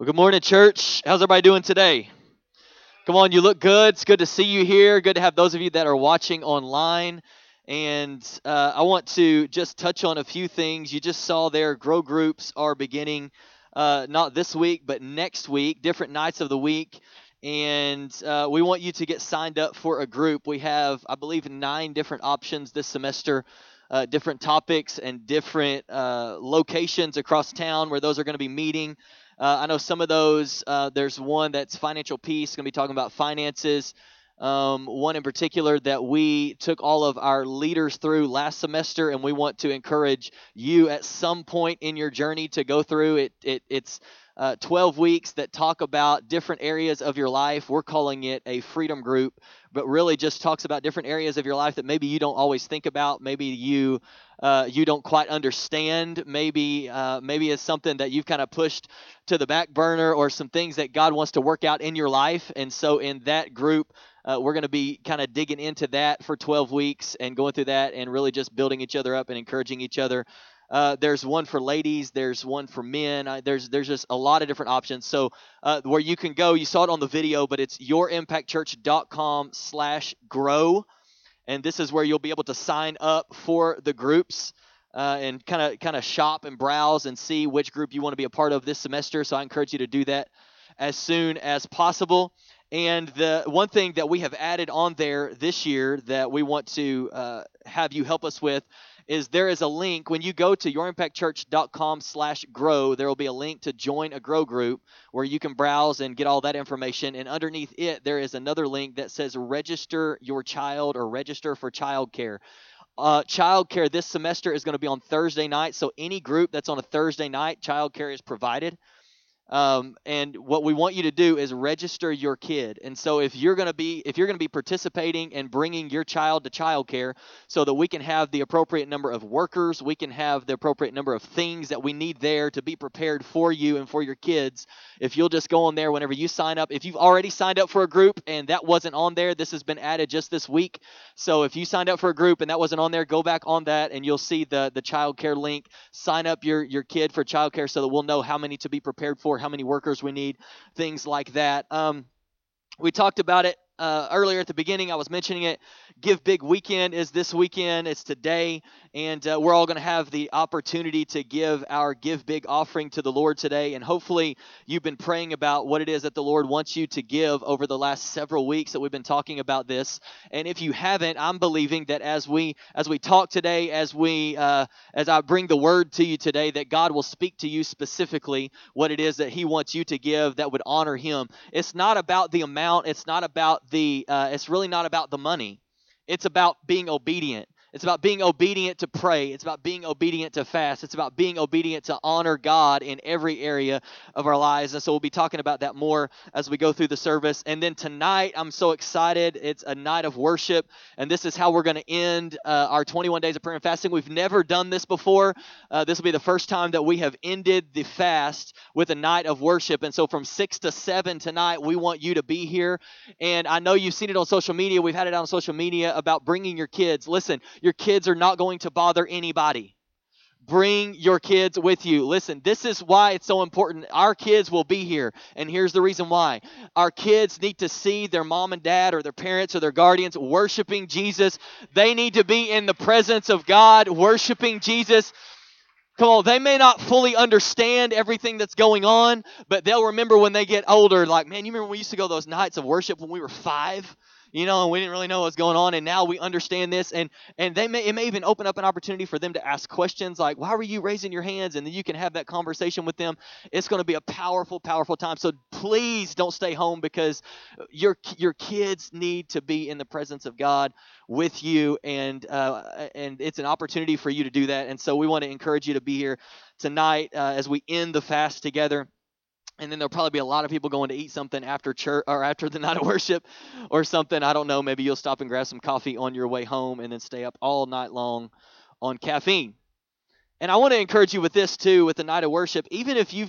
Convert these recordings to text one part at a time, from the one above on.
Well, good morning, church. How's everybody doing today? Come on, you look good. It's good to see you here. Good to have those of you that are watching online. And I want to just touch on a few things. You just saw there, grow groups are beginning not this week, but next week, different nights of the week. And we want you to get signed up for a group. We have, I believe, 9 different options this semester. Different topics and different locations across town where those are going to be meeting. I know some of those, there's one that's financial peace, going to be talking about finances. One in particular that we took all of our leaders through last semester, and we want to encourage you at some point in your journey to go through it. It's 12 weeks that talk about different areas of your life. We're calling it a freedom group, but really just talks about different areas of your life that maybe you don't always think about. Maybe you don't quite understand. Maybe it's something that you've kind of pushed to the back burner, or some things that God wants to work out in your life. And so in that group, we're going to be kind of digging into that for 12 weeks and going through that and really just building each other up and encouraging each other. There's one for ladies. There's one for men. There's just a lot of different options. So where you can go, you saw it on the video, but it's yourimpactchurch.com/grow. And this is where you'll be able to sign up for the groups and kind of shop and browse and see which group you want to be a part of this semester. So I encourage you to do that as soon as possible. And the one thing that we have added on there this year that we want to have you help us with is there is a link. When you go to yourimpactchurch.com/grow, there will be a link to join a grow group where you can browse and get all that information. And underneath it, there is another link that says register your child or register for childcare. Childcare this semester is going to be on Thursday night. So any group that's on a Thursday night, childcare is provided. And what we want you to do is register your kid. And so if you're going to be participating and bringing your child to childcare, so that we can have the appropriate number of workers, we can have the appropriate number of things that we need there to be prepared for you and for your kids. If you'll just go on there whenever you sign up, if you've already signed up for a group and that wasn't on there, this has been added just this week. So if you signed up for a group and that wasn't on there, go back on that and you'll see the childcare link. Sign up your kid for childcare so that we'll know how many to be prepared for, how many workers we need, things like that. We talked about it earlier at the beginning. I was mentioning it. Give Big Weekend is this weekend. It's today. And we're all going to have the opportunity to give our Give Big offering to the Lord today. And hopefully you've been praying about what it is that the Lord wants you to give over the last several weeks that we've been talking about this. And if you haven't, I'm believing that as we talk today, as I bring the word to you today, that God will speak to you specifically what it is that He wants you to give that would honor Him. It's not about the amount. It's not about it's really not about the money. It's about being obedient. It's about being obedient to pray. It's about being obedient to fast. It's about being obedient to honor God in every area of our lives. And so we'll be talking about that more as we go through the service. And then tonight, I'm so excited. It's a night of worship. And this is how we're going to end our 21 days of prayer and fasting. We've never done this before. This will be the first time that we have ended the fast with a night of worship. And so from 6 to 7 tonight, we want you to be here. And I know you've seen it on social media. We've had it on social media about bringing your kids. Listen. Your kids are not going to bother anybody. Bring your kids with you. Listen, this is why it's so important. Our kids will be here, and here's the reason why. Our kids need to see their mom and dad or their parents or their guardians worshiping Jesus. They need to be in the presence of God worshiping Jesus. Come on, they may not fully understand everything that's going on, but they'll remember when they get older, like, man, you remember when we used to go to those nights of worship when we were 5? You know, and we didn't really know what was going on, and now we understand this, and it may even open up an opportunity for them to ask questions like, why were you raising your hands? And then you can have that conversation with them. It's going to be a powerful, powerful time. So please don't stay home, because your kids need to be in the presence of God with you, and it's an opportunity for you to do that. And so we want to encourage you to be here tonight as we end the fast together. And then there'll probably be a lot of people going to eat something after church or after the night of worship or something. I don't know. Maybe you'll stop and grab some coffee on your way home and then stay up all night long on caffeine. And I want to encourage you with this too, with the night of worship. Even if you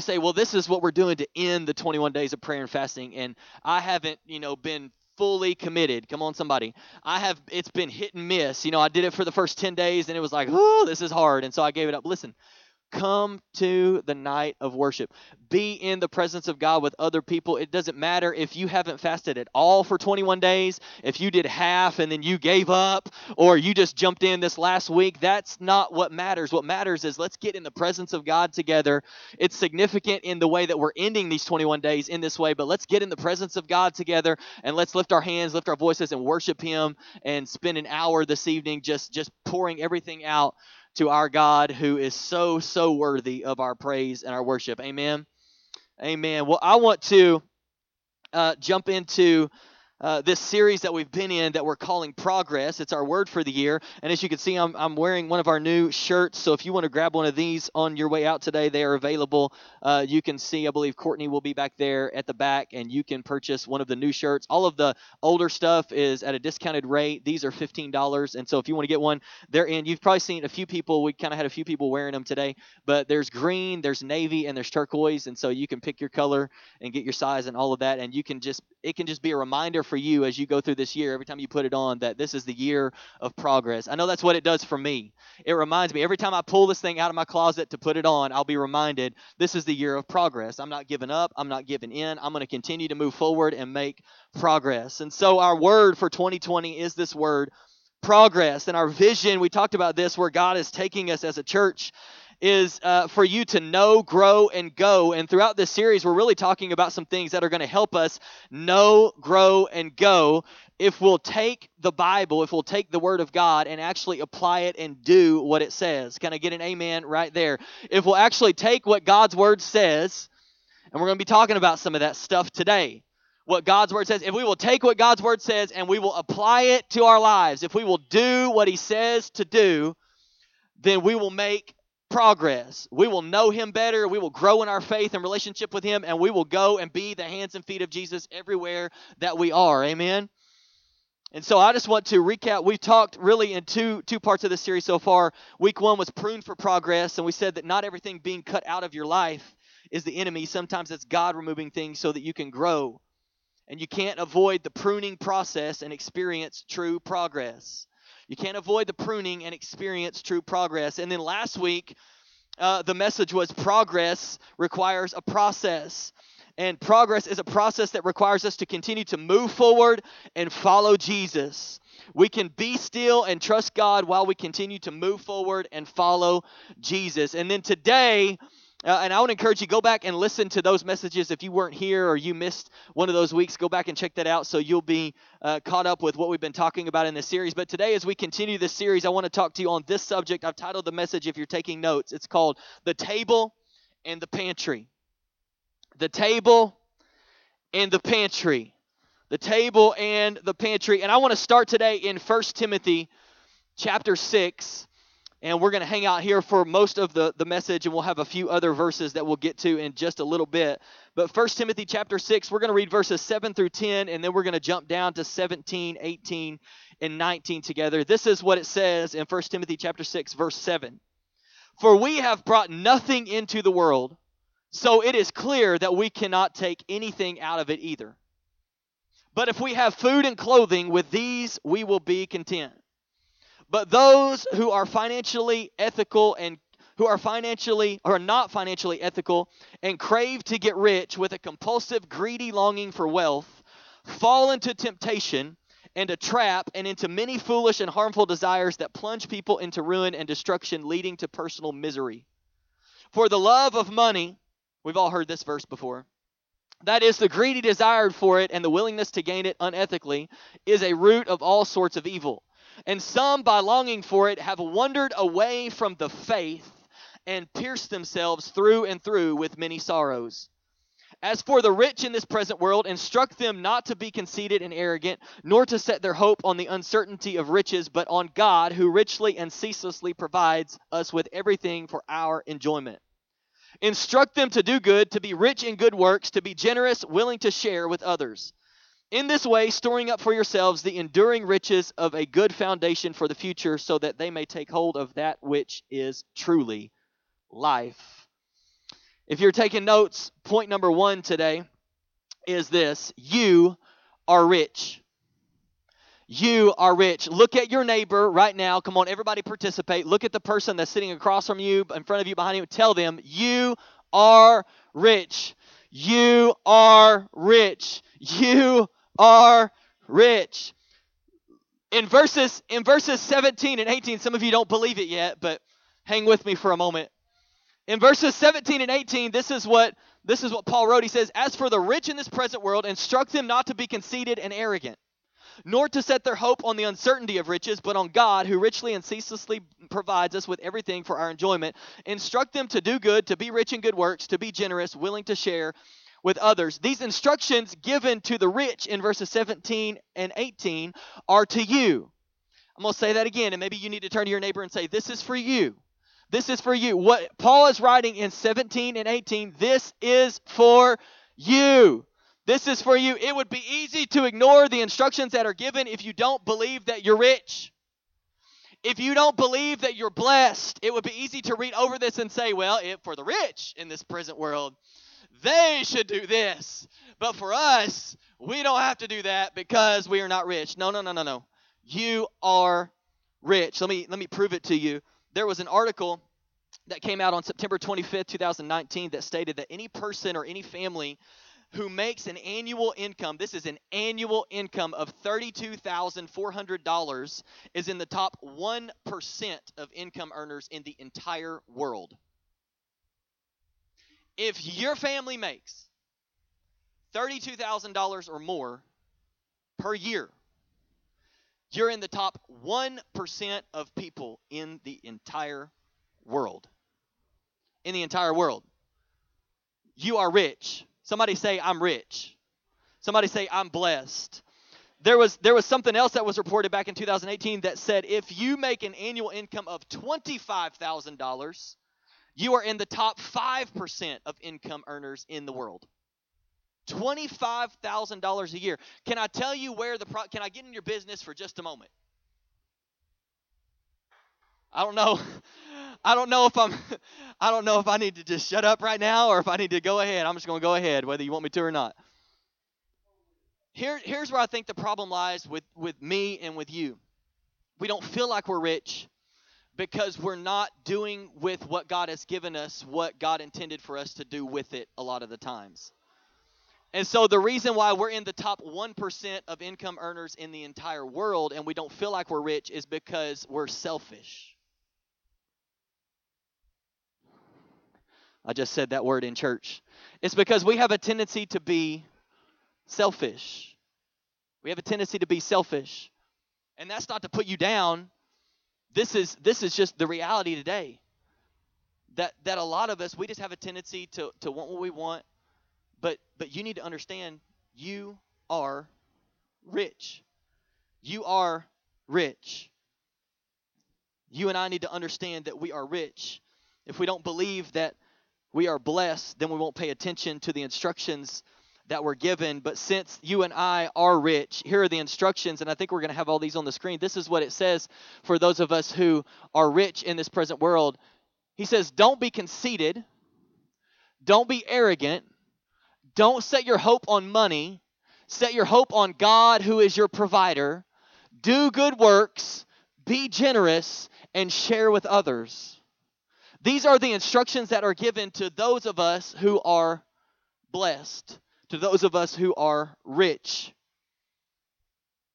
say, well, this is what we're doing to end the 21 days of prayer and fasting, and I haven't, been fully committed. Come on, somebody. It's been hit and miss. I did it for the first 10 days and it was like, oh, this is hard. And so I gave it up. Listen, Come to the night of worship. Be in the presence of God with other people. It doesn't matter if you haven't fasted at all for 21 days, if you did half and then you gave up, or you just jumped in this last week. That's not what matters. What matters is let's get in the presence of God together. It's significant in the way that we're ending these 21 days in this way, but let's get in the presence of God together and let's lift our hands, lift our voices, and worship Him and spend an hour this evening just pouring everything out to our God, who is so, so worthy of our praise and our worship. Amen. Amen. Well, I want to jump into this series that we've been in that we're calling Progress. It's our word for the year. And as you can see, I'm wearing one of our new shirts. So if you want to grab one of these on your way out today, they are available. You can see, I believe Courtney will be back there at the back, and you can purchase one of the new shirts. All of the older stuff is at a discounted rate. These are $15. And so if you want to get one, they're in. You've probably seen a few people. We kind of had a few people wearing them today. But there's green, there's navy, and there's turquoise. And so you can pick your color and get your size and all of that. And you can just, it can just be a reminder for you as you go through this year, every time you put it on, that this is the year of progress. I know that's what it does for me. It reminds me every time I pull this thing out of my closet to put it on, I'll be reminded this is the year of progress. I'm not giving up. I'm not giving in. I'm going to continue to move forward and make progress. And so our word for 2020 is this word, progress. And our vision, we talked about this, where God is taking us as a church, is for you to know, grow, and go. And throughout this series, we're really talking about some things that are going to help us know, grow, and go if we'll take the Bible, if we'll take the Word of God and actually apply it and do what it says. Can I get an amen right there? If we'll actually take what God's Word says, and we're going to be talking about some of that stuff today, what God's Word says, if we will take what God's Word says and we will apply it to our lives, if we will do what He says to do, then we will make progress. We will know Him better. We will grow in our faith and relationship with Him, and we will go and be the hands and feet of Jesus everywhere that we are. Amen. And so I just want to recap. We've talked really in two parts of this series so far. Week one was pruned for progress, and we said that not everything being cut out of your life is the enemy. Sometimes it's God removing things so that you can grow, and you can't avoid the pruning process and experience true progress. You can't avoid the pruning and experience true progress. And then last week, the message was progress requires a process. And progress is a process that requires us to continue to move forward and follow Jesus. We can be still and trust God while we continue to move forward and follow Jesus. And then today, and I would encourage you, go back and listen to those messages. If you weren't here or you missed one of those weeks, go back and check that out so you'll be caught up with what we've been talking about in this series. But today, as we continue this series, I want to talk to you on this subject. I've titled the message, if you're taking notes, it's called The Table and the Pantry. The Table and the Pantry. The Table and the Pantry. And I want to start today in 1 Timothy chapter 6. And we're going to hang out here for most of the message, and we'll have a few other verses that we'll get to in just a little bit. But 1 Timothy chapter 6, we're going to read verses 7 through 10, and then we're going to jump down to 17, 18, and 19 together. This is what it says in 1 Timothy chapter 6, verse 7. For we have brought nothing into the world, so it is clear that we cannot take anything out of it either. But if we have food and clothing, with these we will be content. But those who are not financially ethical and crave to get rich with a compulsive, greedy longing for wealth, fall into temptation and a trap and into many foolish and harmful desires that plunge people into ruin and destruction, leading to personal misery. For the love of money, we've all heard this verse before, that is the greedy desire for it and the willingness to gain it unethically, is a root of all sorts of evil. And some, by longing for it, have wandered away from the faith and pierced themselves through and through with many sorrows. As for the rich in this present world, instruct them not to be conceited and arrogant, nor to set their hope on the uncertainty of riches, but on God, who richly and ceaselessly provides us with everything for our enjoyment. Instruct them to do good, to be rich in good works, to be generous, willing to share with others. In this way, storing up for yourselves the enduring riches of a good foundation for the future, so that they may take hold of that which is truly life. If you're taking notes, point number one today is this: you are rich. You are rich. Look at your neighbor right now. Come on, everybody participate. Look at the person that's sitting across from you, in front of you, behind you. Tell them, you are rich. You are rich. You are rich. In verses 17 and 18, some of you don't believe it yet, but hang with me for a moment. In verses 17 and 18, this is what Paul wrote. He says, as for the rich in this present world, instruct them not to be conceited and arrogant, nor to set their hope on the uncertainty of riches, but on God, who richly and ceaselessly provides us with everything for our enjoyment. Instruct them to do good, to be rich in good works, to be generous, willing to share with others. These instructions given to the rich in verses 17 and 18 are to you. I'm going to say that again, and maybe you need to turn to your neighbor and say, this is for you. This is for you. What Paul is writing in 17 and 18, this is for you. This is for you. It would be easy to ignore the instructions that are given if you don't believe that you're rich. If you don't believe that you're blessed, it would be easy to read over this and say, well, for the rich in this present world, they should do this. But for us, we don't have to do that because we are not rich. No. You are rich. Let me prove it to you. There was an article that came out on September 25th, 2019 that stated that any person or any family who makes an annual income, this is an annual income of $32,400, is in the top 1% of income earners in the entire world. If your family makes $32,000 or more per year, you're in the top 1% of people in the entire world. In the entire world. You are rich. Somebody say, I'm rich. Somebody say, I'm blessed. There was something else that was reported back in 2018 that said, if you make an annual income of $25,000, you are in the top 5% of income earners in the world. $25,000 a year. Can I tell you where can I get in your business for just a moment? I don't know if I need to just shut up right now or if I need to go ahead. I'm just going to go ahead whether you want me to or not. Here's where I think the problem lies with me and with you. We don't feel like we're rich because we're not doing with what God has given us what God intended for us to do with it a lot of the times. And so the reason why we're in the top 1% of income earners in the entire world and we don't feel like we're rich is because we're selfish. I just said that word in church. It's because we have a tendency to be selfish. We have a tendency to be selfish. And that's not to put you down. This is just the reality today. That a lot of us, we just have a tendency to want what we want. But you need to understand, you are rich. You are rich. You and I need to understand that we are rich. If we don't believe that we are blessed, then we won't pay attention to the instructions that were given. But since you and I are rich, here are the instructions, and I think we're going to have all these on the screen. This is what it says for those of us who are rich in this present world. He says, don't be conceited. Don't be arrogant. Don't set your hope on money. Set your hope on God, who is your provider. Do good works, be generous, and share with others. These are the instructions that are given to those of us who are blessed, to those of us who are rich.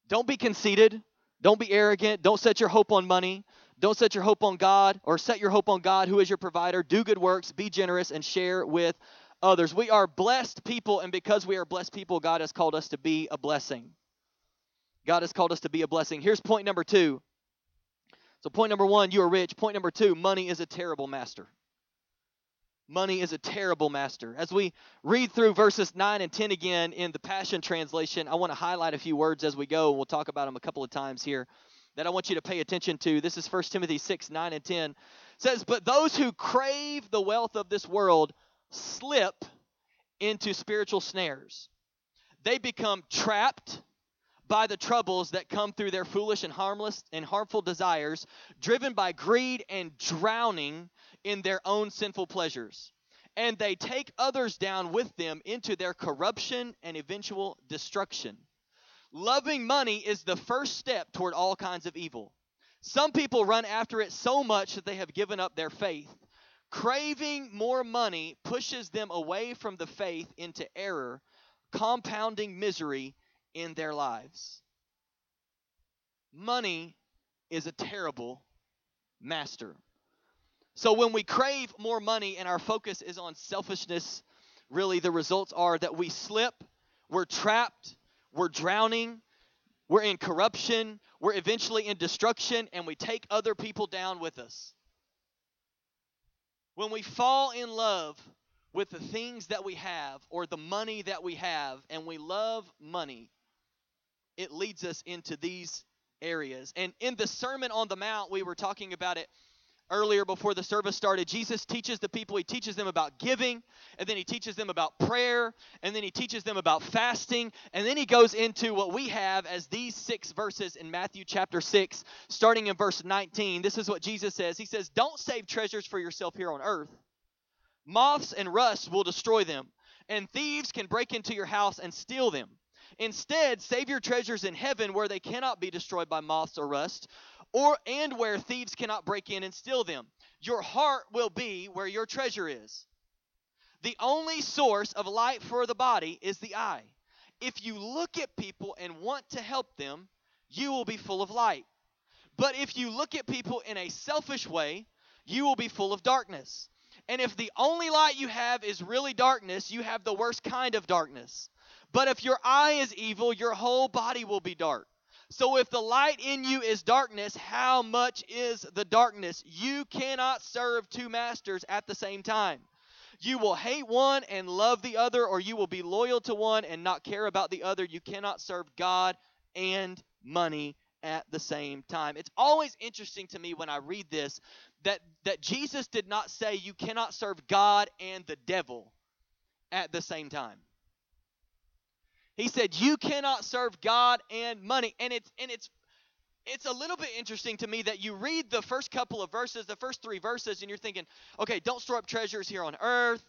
Don't be conceited. Don't be arrogant. Don't set your hope on money. Don't set your hope on God, or set your hope on God, who is your provider. Do good works, be generous, and share with others. We are blessed people, and because we are blessed people, God has called us to be a blessing. God has called us to be a blessing. Here's point number two. So point number one, you are rich. Point number two, money is a terrible master. Money is a terrible master. As we read through verses 9 and 10 again in the Passion Translation, I want to highlight a few words as we go, and we'll talk about them a couple of times here, that I want you to pay attention to. This is 1 Timothy 6, 9 and 10. It says, but those who crave the wealth of this world slip into spiritual snares. They become trapped by the troubles that come through their foolish and harmless and harmful desires, driven by greed and drowning in their own sinful pleasures. And they take others down with them into their corruption and eventual destruction. Loving money is the first step toward all kinds of evil. Some people run after it so much that they have given up their faith. Craving more money pushes them away from the faith into error, compounding misery in their lives. Money is a terrible master. So when we crave more money and our focus is on selfishness, really the results are that we slip, we're trapped, we're drowning, we're in corruption, we're eventually in destruction, and we take other people down with us. When we fall in love with the things that we have or the money that we have, and we love money, it leads us into these areas. And in the Sermon on the Mount, we were talking about it earlier before the service started. Jesus teaches the people, he teaches them about giving, and then he teaches them about prayer, and then he teaches them about fasting, and then he goes into what we have as these 6 verses in Matthew chapter 6, starting in verse 19. This is what Jesus says. He says, "Don't save treasures for yourself here on earth. Moths and rust will destroy them, and thieves can break into your house and steal them. Instead, save your treasures in heaven where they cannot be destroyed by moths or rust, and where thieves cannot break in and steal them. Your heart will be where your treasure is. The only source of light for the body is the eye. If you look at people and want to help them, you will be full of light. But if you look at people in a selfish way, you will be full of darkness. And if the only light you have is really darkness, you have the worst kind of darkness. But if your eye is evil, your whole body will be dark. So if the light in you is darkness, how much is the darkness? You cannot serve 2 masters at the same time. You will hate one and love the other, or you will be loyal to one and not care about the other. You cannot serve God and money at the same time." It's always interesting to me when I read this that Jesus did not say you cannot serve God and the devil at the same time. He said, you cannot serve God and money. And it's a little bit interesting to me that you read the first couple of verses, the first 3 verses, and you're thinking, okay, don't store up treasures here on earth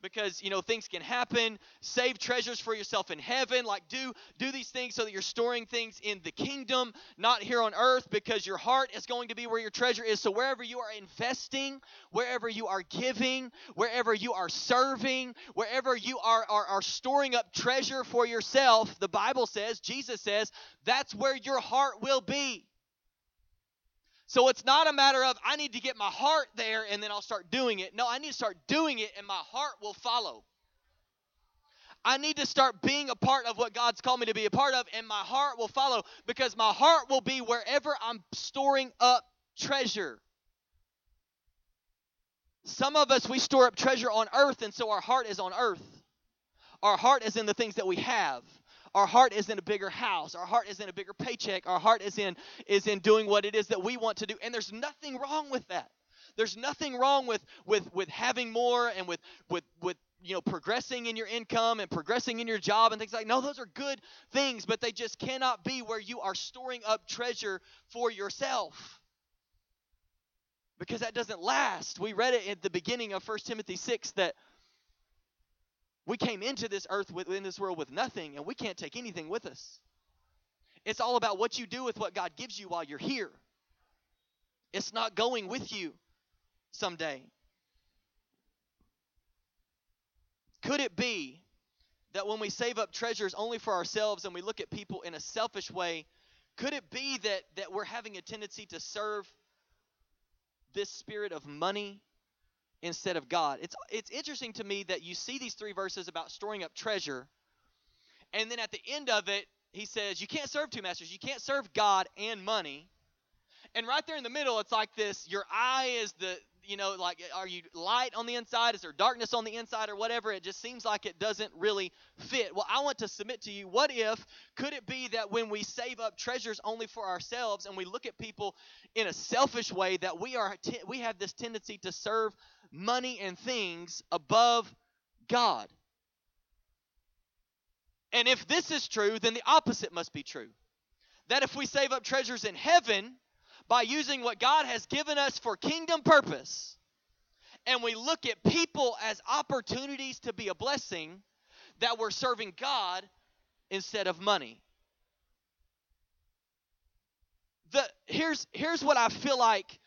because, things can happen. Save treasures for yourself in heaven. Like do these things so that you're storing things in the kingdom, not here on earth, because your heart is going to be where your treasure is. So wherever you are investing, wherever you are giving, wherever you are serving, wherever you are storing up treasure for yourself, the Bible says, Jesus says, that's where your heart will be. So it's not a matter of, I need to get my heart there and then I'll start doing it. No, I need to start doing it and my heart will follow. I need to start being a part of what God's called me to be a part of, and my heart will follow, because my heart will be wherever I'm storing up treasure. Some of us, we store up treasure on earth, and so our heart is on earth. Our heart is in the things that we have. Our heart is in a bigger house. Our heart is in a bigger paycheck. Our heart is in doing what it is that we want to do. And there's nothing wrong with that. There's nothing wrong with having more and with progressing in your income and progressing in your job and things like that. No, those are good things, but they just cannot be where you are storing up treasure for yourself, because that doesn't last. We read it at the beginning of 1 Timothy 6 that we came into this earth within this world with nothing, and we can't take anything with us. It's all about what you do with what God gives you while you're here. It's not going with you someday. Could it be that when we save up treasures only for ourselves and we look at people in a selfish way, could it be that we're having a tendency to serve this spirit of money instead of God? It's interesting to me that you see these 3 verses about storing up treasure, and then at the end of it, he says, you can't serve 2 masters. You can't serve God and money. And right there in the middle, it's like this. Your eye is are you light on the inside? Is there darkness on the inside or whatever? It just seems like it doesn't really fit. Well, I want to submit to you, could it be that when we save up treasures only for ourselves and we look at people in a selfish way, that we have this tendency to serve money and things above God? And if this is true, then the opposite must be true. That if we save up treasures in heaven by using what God has given us for kingdom purpose, and we look at people as opportunities to be a blessing, that we're serving God instead of money. Here's what I feel like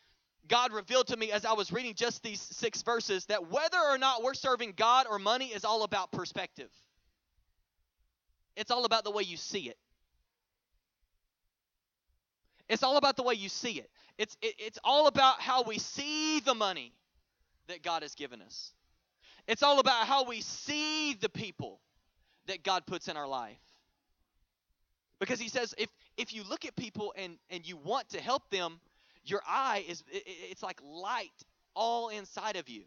God revealed to me as I was reading just these 6 verses, that whether or not we're serving God or money is all about perspective. It's all about the way you see it. It's all about the way you see it. It's all about how we see the money that God has given us. It's all about how we see the people that God puts in our life. Because he says, if you look at people and you want to help them, your eye is, it's like light all inside of you.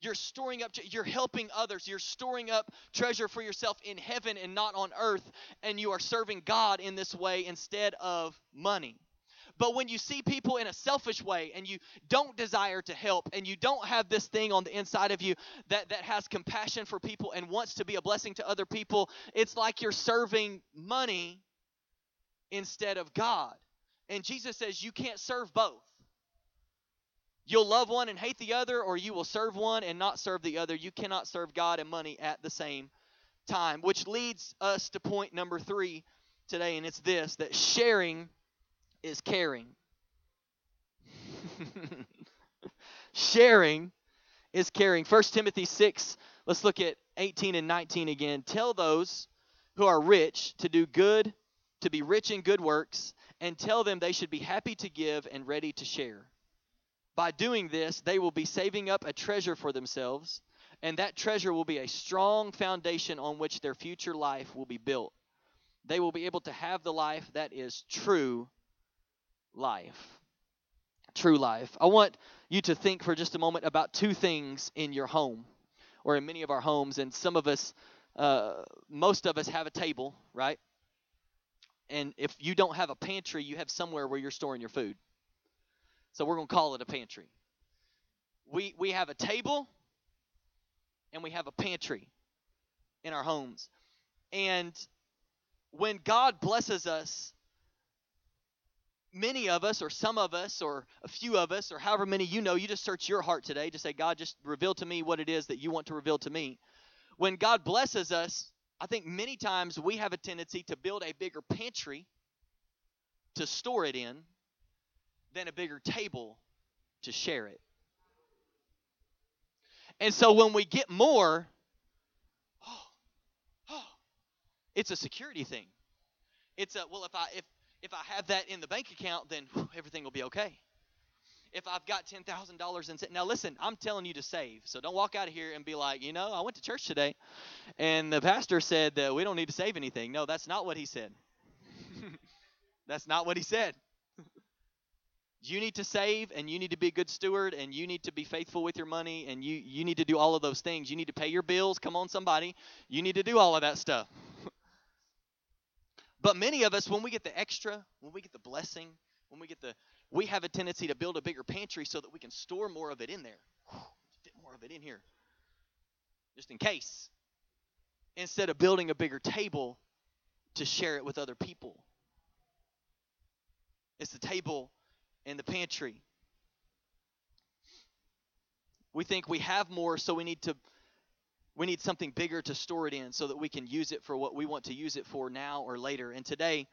You're storing up, you're helping others. You're storing up treasure for yourself in heaven and not on earth. And you are serving God in this way instead of money. But when you see people in a selfish way and you don't desire to help and you don't have this thing on the inside of you that has compassion for people and wants to be a blessing to other people, it's like you're serving money instead of God. And Jesus says you can't serve both. You'll love one and hate the other, or you will serve one and not serve the other. You cannot serve God and money at the same time, which leads us to point number 3 today, and it's this, that sharing is caring. Sharing is caring. 1 Timothy 6, let's look at 18 and 19 again. Tell those who are rich to do good, to be rich in good works, and tell them they should be happy to give and ready to share. By doing this, they will be saving up a treasure for themselves, and that treasure will be a strong foundation on which their future life will be built. They will be able to have the life that is true life. True life. I want you to think for just a moment about 2 things in your home, or in many of our homes. And some of us, most of us have a table, right? And if you don't have a pantry, you have somewhere where you're storing your food. So we're going to call it a pantry. We have a table and we have a pantry in our homes. And when God blesses us, many of us, or some of us, or a few of us, or however many, you just search your heart today. Just say, God, just reveal to me what it is that you want to reveal to me. When God blesses us, I think many times we have a tendency to build a bigger pantry to store it in than a bigger table to share it. And so when we get more, it's a security thing. It's a, well, if I have that in the bank account, then everything will be okay. If I've got $10,000 now listen, I'm telling you to save. So don't walk out of here and be like, I went to church today and the pastor said that we don't need to save anything. No, that's not what he said. That's not what he said. You need to save, and you need to be a good steward, and you need to be faithful with your money, and you need to do all of those things. You need to pay your bills. Come on, somebody. You need to do all of that stuff. But many of us, when we get the extra, when we get the blessing, we have a tendency to build a bigger pantry so that we can store more of it in there. Fit more of it in here, just in case. Instead of building a bigger table to share it with other people. It's the table in the pantry. We think we have more, so we need something bigger to store it in so that we can use it for what we want to use it for now or later. And today,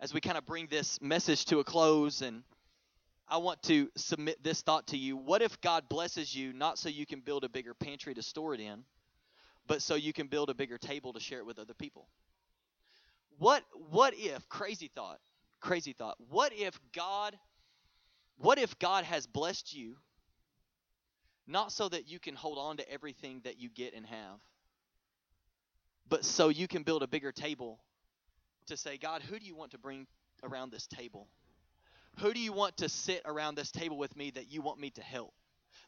as we kind of bring this message to a close, and I want to submit this thought to you. What if God blesses you not so you can build a bigger pantry to store it in, but so you can build a bigger table to share it with other people? What if, crazy thought, what if God has blessed you, not so that you can hold on to everything that you get and have, but so you can build a bigger table to say, God, who do you want to bring around this table? Who do you want to sit around this table with me that you want me to help,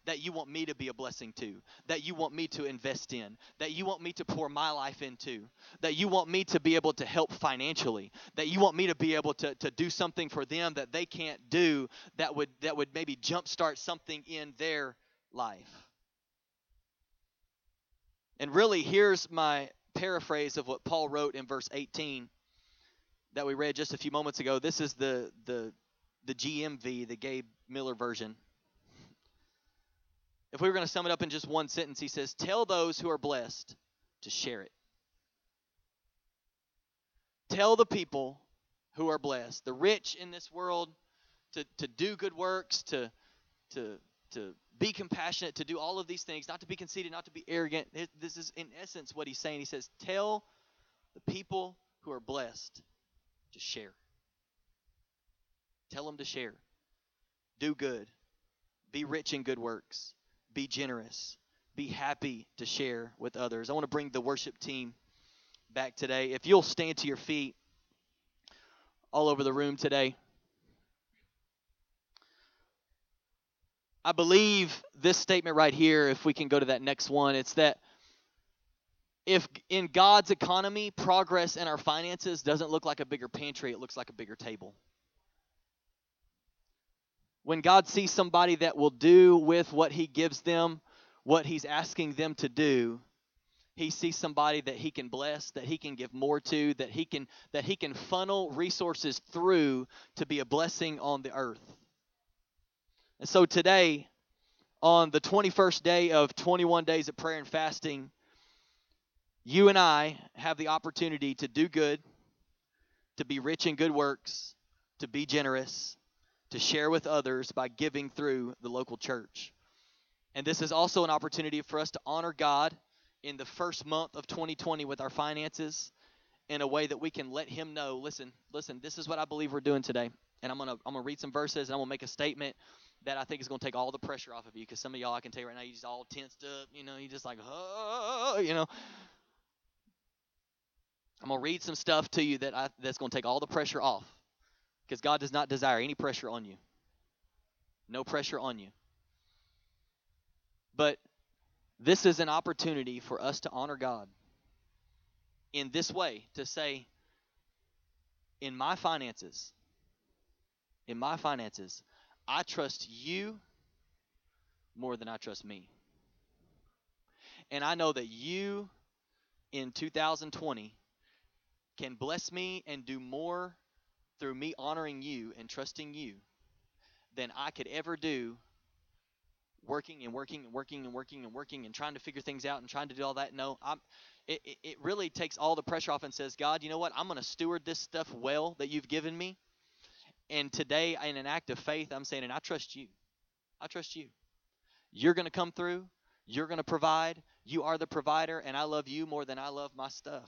that you want me to be a blessing to, that you want me to invest in, that you want me to pour my life into, that you want me to be able to help financially, that you want me to be able to do something for them that they can't do that would maybe jumpstart something in their life. And really, here's my paraphrase of what Paul wrote in verse 18 that we read just a few moments ago. This is the GMV, the Gabe Miller version. If we were going to sum it up in just one sentence, he says, tell those who are blessed to share it. Tell the people who are blessed. The rich in this world to do good works, to be compassionate, to do all of these things, not to be conceited, not to be arrogant. This is in essence what he's saying. He says, tell the people who are blessed to share. Tell them to share. Do good. Be rich in good works. Be generous. Be happy to share with others. I want to bring the worship team back today. If you'll stand to your feet all over the room today. I believe this statement right here, if we can go to that next one, it's that if in God's economy, progress in our finances doesn't look like a bigger pantry, it looks like a bigger table. When God sees somebody that will do with what he gives them, what he's asking them to do, he sees somebody that he can bless, that he can give more to, that he can funnel resources through to be a blessing on the earth. And so today, on the 21st day of 21 days of prayer and fasting, you and I have the opportunity to do good, to be rich in good works, to be generous, to share with others by giving through the local church. And this is also an opportunity for us to honor God in the first month of 2020 with our finances in a way that we can let him know, listen, this is what I believe we're doing today. And I'm gonna read some verses, and I'm gonna make a statement that I think is going to take all the pressure off of you, because some of y'all, I can tell you right now, you're just all tensed up, you're just like, I'm going to read some stuff to you that's going to take all the pressure off, because God does not desire any pressure on you. No pressure on you. But this is an opportunity for us to honor God in this way, to say, in my finances, I trust you more than I trust me. And I know that you in 2020 can bless me and do more through me honoring you and trusting you than I could ever do working and trying to figure things out and trying to do all that. No, it really takes all the pressure off and says, God, you know what? I'm going to steward this stuff well that you've given me. And today, in an act of faith, I'm saying, and I trust you. I trust you. You're going to come through. You're going to provide. You are the provider, and I love you more than I love my stuff.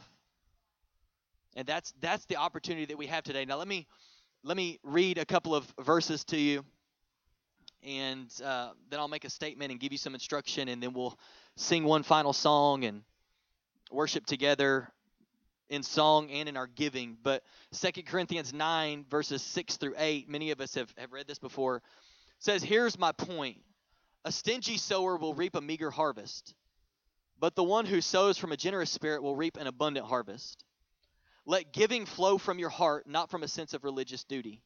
And that's the opportunity that we have today. Now, let me read a couple of verses to you, and then I'll make a statement and give you some instruction, and then we'll sing one final song and worship together in song and in our giving. But 2 Corinthians 9, verses 6 through 8, many of us have read this before, says, here's my point. A stingy sower will reap a meager harvest, but the one who sows from a generous spirit will reap an abundant harvest. Let giving flow from your heart, not from a sense of religious duty.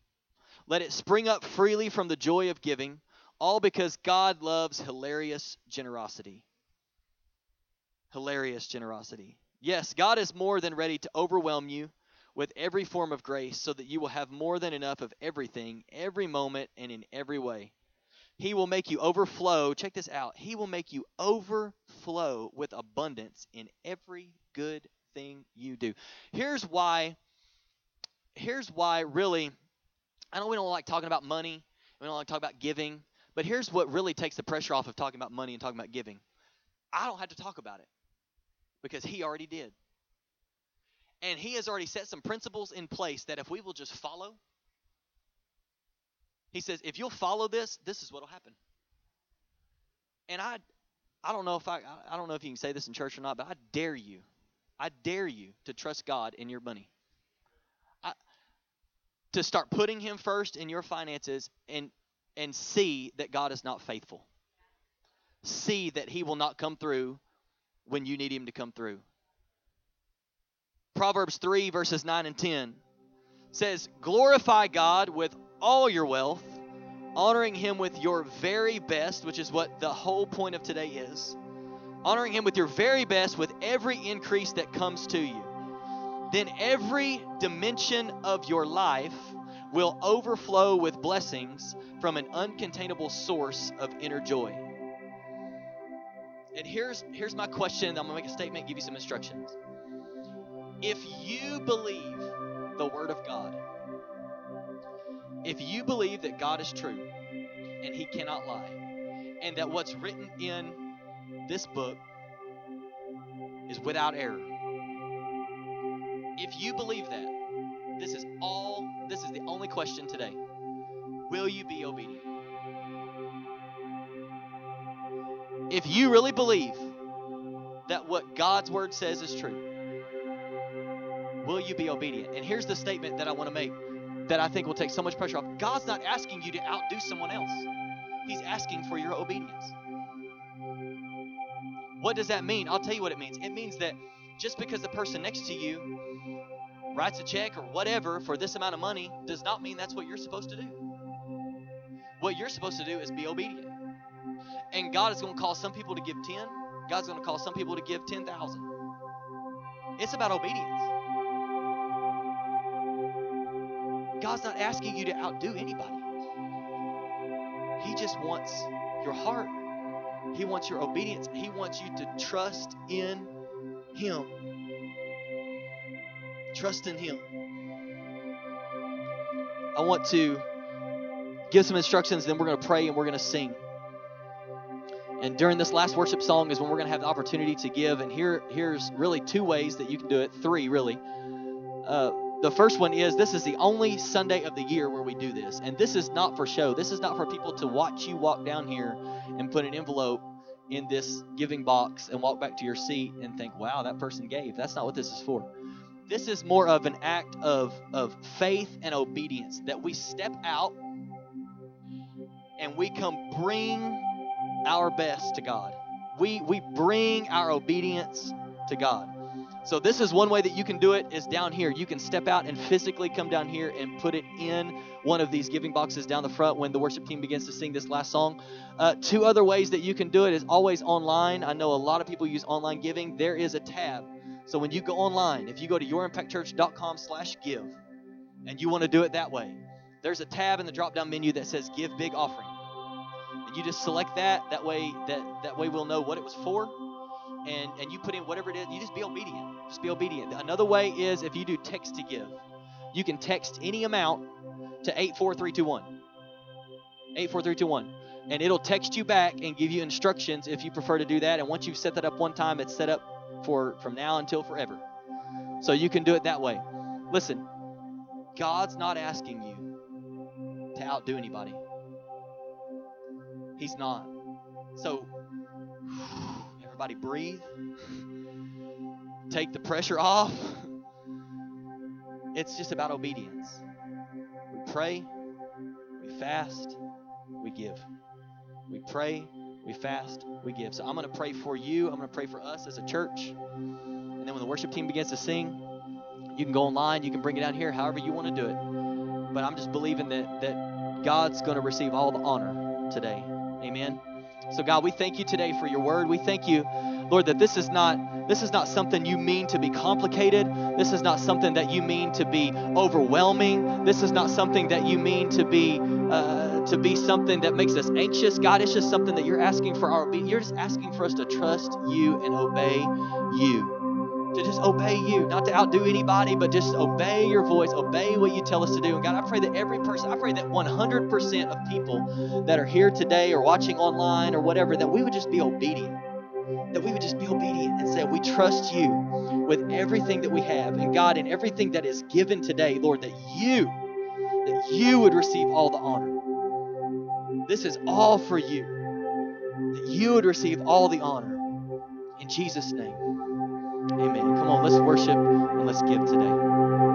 Let it spring up freely from the joy of giving, all because God loves hilarious generosity. Hilarious generosity. Yes, God is more than ready to overwhelm you with every form of grace so that you will have more than enough of everything, every moment, and in every way. He will make you overflow. Check this out. He will make you overflow with abundance in every good thing you do. Here's why really, I know we don't like talking about money. We don't like talking about giving. But here's what really takes the pressure off of talking about money and talking about giving. I don't have to talk about it, because he already did. And he has already set some principles in place that if we will just follow, he says, if you'll follow this, this is what will happen. And I don't know if you can say this in church or not, but I dare you to trust God in your money. To start putting him first in your finances and see that God is not faithful. See that he will not come through when you need him to come through. Proverbs 3, verses 9 and 10 says, glorify God with all your wealth, honoring him with your very best, which is what the whole point of today is. Honoring him with your very best, with every increase that comes to you. Then every dimension of your life will overflow with blessings from an uncontainable source of inner joy. And here's my question. I'm going to make a statement, give you some instructions. If you believe the Word of God, If you believe that God is true and He cannot lie, and that what's written in this book is without error, if you believe that, this is the only question today. Will you be obedient? If you really believe that what God's word says is true, will you be obedient? And here's the statement that I want to make that I think will take so much pressure off. God's not asking you to outdo someone else. He's asking for your obedience. What does that mean? I'll tell you what it means. It means that just because the person next to you writes a check or whatever for this amount of money does not mean that's what you're supposed to do. What you're supposed to do is be obedient. And God is going to call some people to give 10. God's going to call some people to give 10,000. It's about obedience. God's not asking you to outdo anybody. He just wants your heart. He wants your obedience. He wants you to trust in Him. Trust in Him. I want to give some instructions, then we're going to pray and we're going to sing. And during this last worship song is when we're going to have the opportunity to give. And here's really two ways that you can do it. Three, really. The first one is this is the only Sunday of the year where we do this. And this is not for show. This is not for people to watch you walk down here and put an envelope in this giving box and walk back to your seat and think, wow, that person gave. That's not what this is for. This is more of an act of faith and obedience that we step out and we come bring our best to God. We bring our obedience to God. So this is one way that you can do it is down here. You can step out and physically come down here and put it in one of these giving boxes down the front when the worship team begins to sing this last song. Two other ways that you can do it is always online. I know a lot of people use online giving. There is a tab. So when you go online, if you go to yourimpactchurch.com/give and you want to do it that way, there's a tab in the drop-down menu that says Give Big Offering. And you just select that. That way we'll know what it was for. And you put in whatever it is. You just be obedient. Just be obedient. Another way is if you do text to give. You can text any amount to 84321. 84321. And it'll text you back and give you instructions if you prefer to do that. And once you've set that up one time, it's set up for from now until forever. So you can do it that way. Listen, God's not asking you to outdo anybody. He's not. So everybody breathe. Take the pressure off. It's just about obedience. We pray, we fast, we give. We pray, we fast, we give. So I'm going to pray for you. I'm going to pray for us as a church. And then when the worship team begins to sing, you can go online. You can bring it out here, however you want to do it. But I'm just believing that God's going to receive all the honor today. Amen. So God, we thank you today for your word. We thank you, Lord, that this is not something you mean to be complicated. This is not something that you mean to be overwhelming. This is not something that you mean to be something that makes us anxious. God, it's just something that you're asking for our obedience. You're just asking for us to trust you and obey you, to just obey you, not to outdo anybody, but just obey your voice, obey what you tell us to do. And God, I pray that every person, I pray that 100% of people that are here today or watching online or whatever, that we would just be obedient, that we would just be obedient and say, we trust you with everything that we have. And God, in everything that is given today, Lord, that you would receive all the honor. This is all for you, that you would receive all the honor. In Jesus' name, amen. Come on, let's worship and let's give today.